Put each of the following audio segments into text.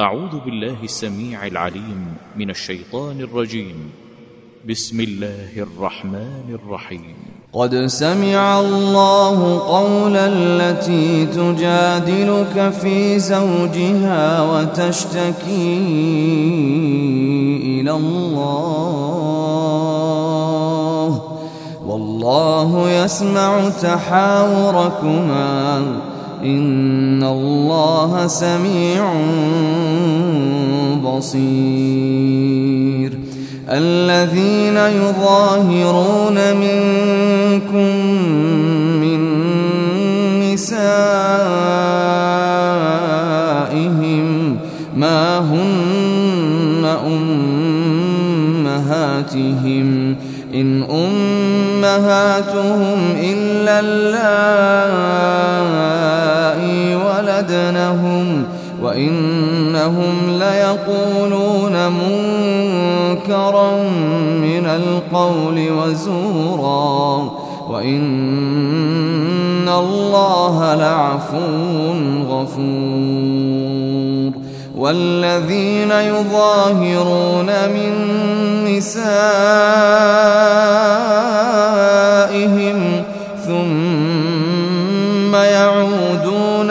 أعوذ بالله السميع العليم من الشيطان الرجيم. بسم الله الرحمن الرحيم. قد سمع الله قول التي تجادلك في زوجها وتشتكي إلى الله والله يسمع تحاوركما إن الله سميع بصير. الذين يظاهرون منكم من نسائهم ما هن أمهاتهم إن أمهاتهم إلا اللائي ولدنهم وإنهم ليقولون منكرا من القول وزورا وإن الله لعفو غفور. والذين يظاهرون من نسائهم ثم يعودون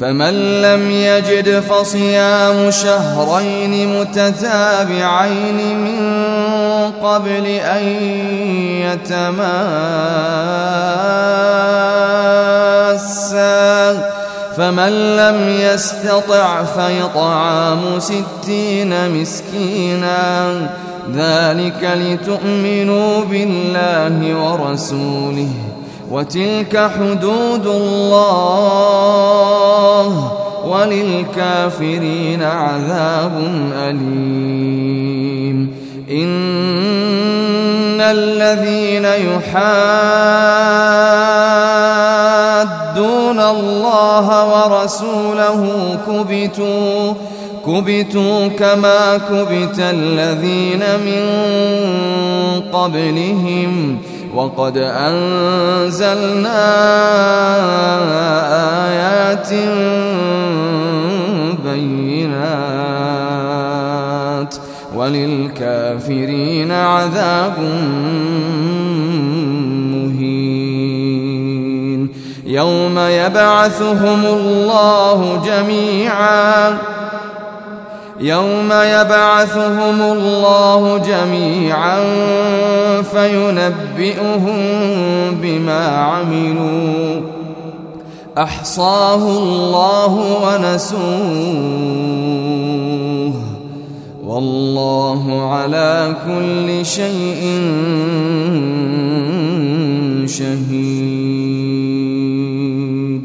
فمن لم يجد فصيام شهرين متتابعين من قبل أن يتماسا فمن لم يستطع فإطعام 60 مسكينا ذلك لتؤمنوا بالله ورسوله وتلك حدود الله وللكافرين عذاب أليم. إن الذين يحادون الله ورسوله كبتوا كما كبت الذين من قبلهم وقد أنزلنا آيات بينات وللكافرين عذاب مهين. يوم يبعثهم الله جميعا فينبئهم بما عملوا أحصاه الله ونسوه والله على كل شيء شهيد.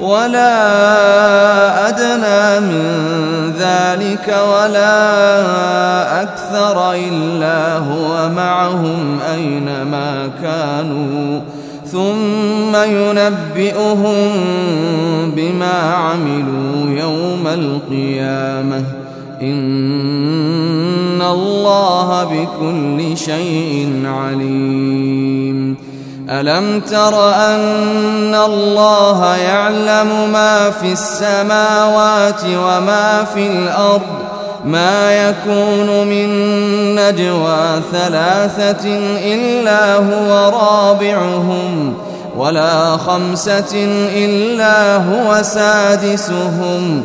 ولا أدنى من ذلك ولا أكثر إلا هو معهم أينما كانوا ثم ينبئهم بما عملوا يوم القيامة إن الله بكل شيء عليم. ألم تر أن الله يعلم ما في السماوات وما في الأرض ما يكون من نجوى 3 إلا هو رابعهم ولا 5 إلا هو سادسهم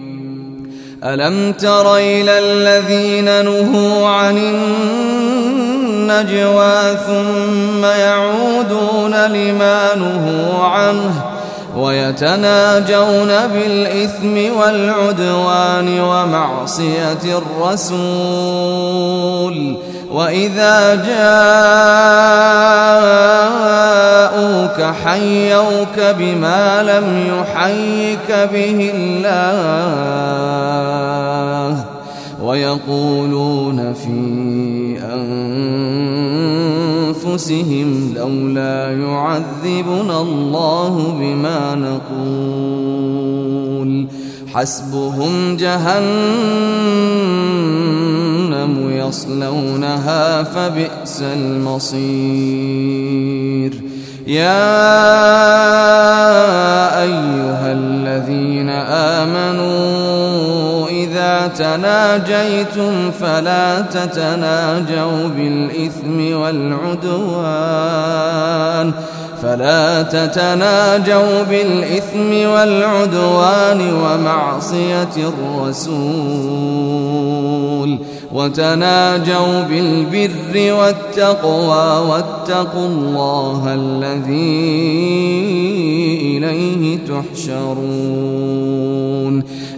ألم تر إلى الذين نهوا عن النجوى ثم يعودون لما نهوا عنه ويتناجون بالإثم والعدوان ومعصية الرسول وإذا جاءوك حيوك بما لم يحيك به الله ويقولون في أنفسهم لولا يعذبنا الله بما نقول حسبهم جهنم يصلونها فبئس المصير. يا أيها الذين آمنوا إذا تناجيتم فلا تتناجوا بالإثم والعدوان ومعصية الرسول وتناجوا بالبر والتقوى واتقوا الله الذي إليه تحشرون.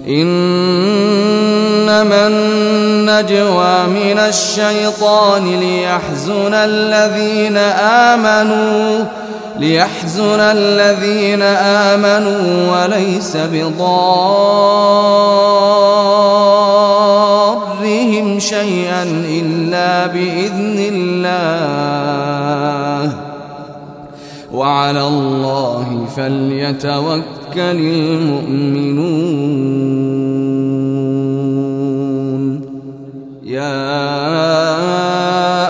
إنما النجوى من الشيطان ليحزن الذين آمنوا وليس بضارهم شيئا إلا بإذن الله وعلى الله فليتوكل المؤمنون. يا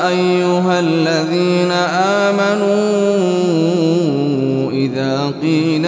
أيها الذين آمنوا إذا قيل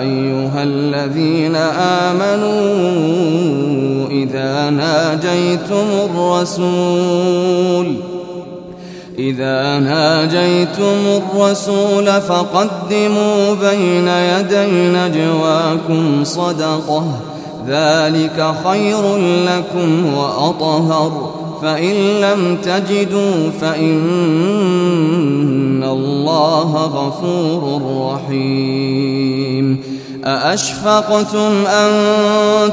أيها الذين آمنوا إذا ناجيتم الرسول فقدموا بين يدي نجواكم صدقة ذلك خير لكم وأطهر فإن لم تجدوا فإن الله غفور رحيم. أأشفقتم أن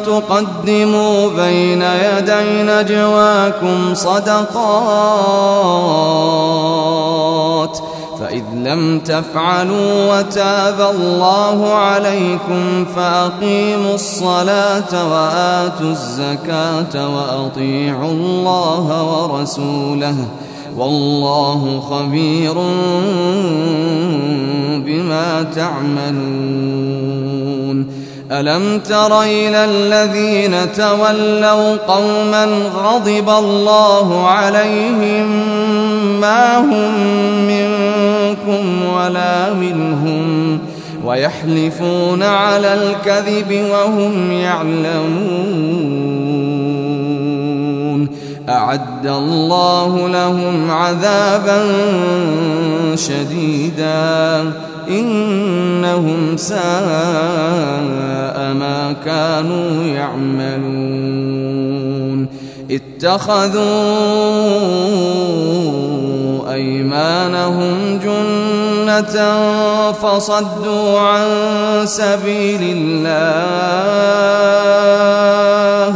تقدموا بين يدي نجواكم صدقات فإذ لم تفعلوا وتاب الله عليكم فأقيموا الصلاة وآتوا الزكاة وأطيعوا الله ورسوله والله خبير بما تعملون. ألم تر إلى الذين تولوا قوما غضب الله عليهم ما هم منكم ولا منهم ويحلفون على الكذب وهم يعلمون. أعد الله لهم عذابا شديدا إنهم ساء ما كانوا يعملون. اتخذوا أيمانهم جنة فصدوا عن سبيل الله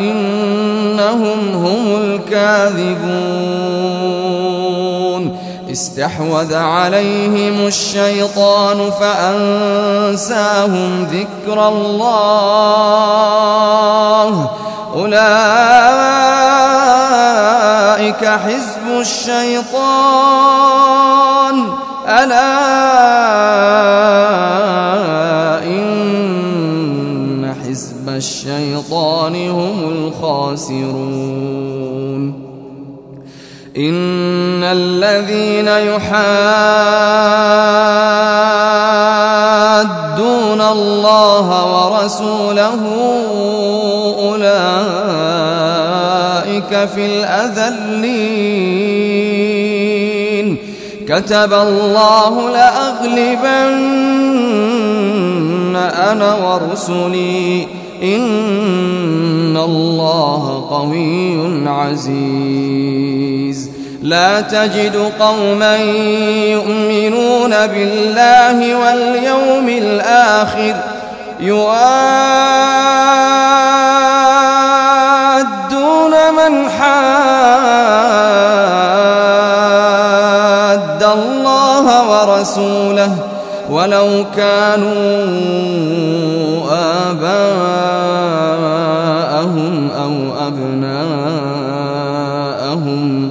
إنهم هم الكاذبون استحوذ عليهم الشيطان فأنساهم ذكر الله أولئك حزب الشيطان ألا إن حزب الشيطان هم الخاسرون إن الذين يحادون الله ورسوله أولئك في الأذلين كتب الله لأغلبن أنا ورسلي إن الله قوي عزيز لا تجد قوما يؤمنون بالله واليوم الآخر يوادون من حاد الله ورسوله ولو كانوا آباءهم أو أبناءهم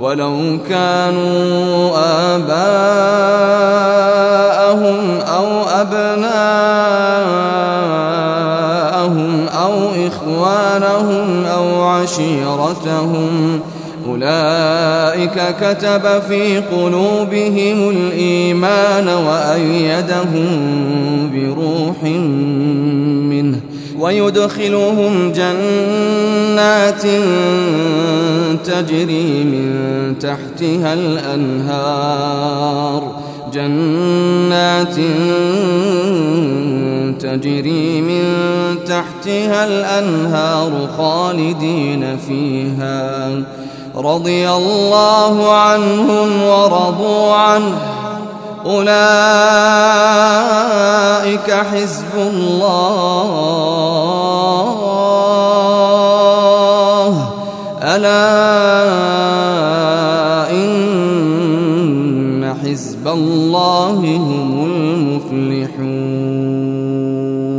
ولو كانوا آباءهم أو أبناءهم أو إخوانهم أو عشيرتهم أولئك كتب في قلوبهم الإيمان وأيدهم بروح منه ويدخلهم جنات تجري من تحتها الأنهار خالدين فيها رضي الله عنهم ورضوا عنه أولئك حزب الله ألا إن حزب الله هم المفلحون.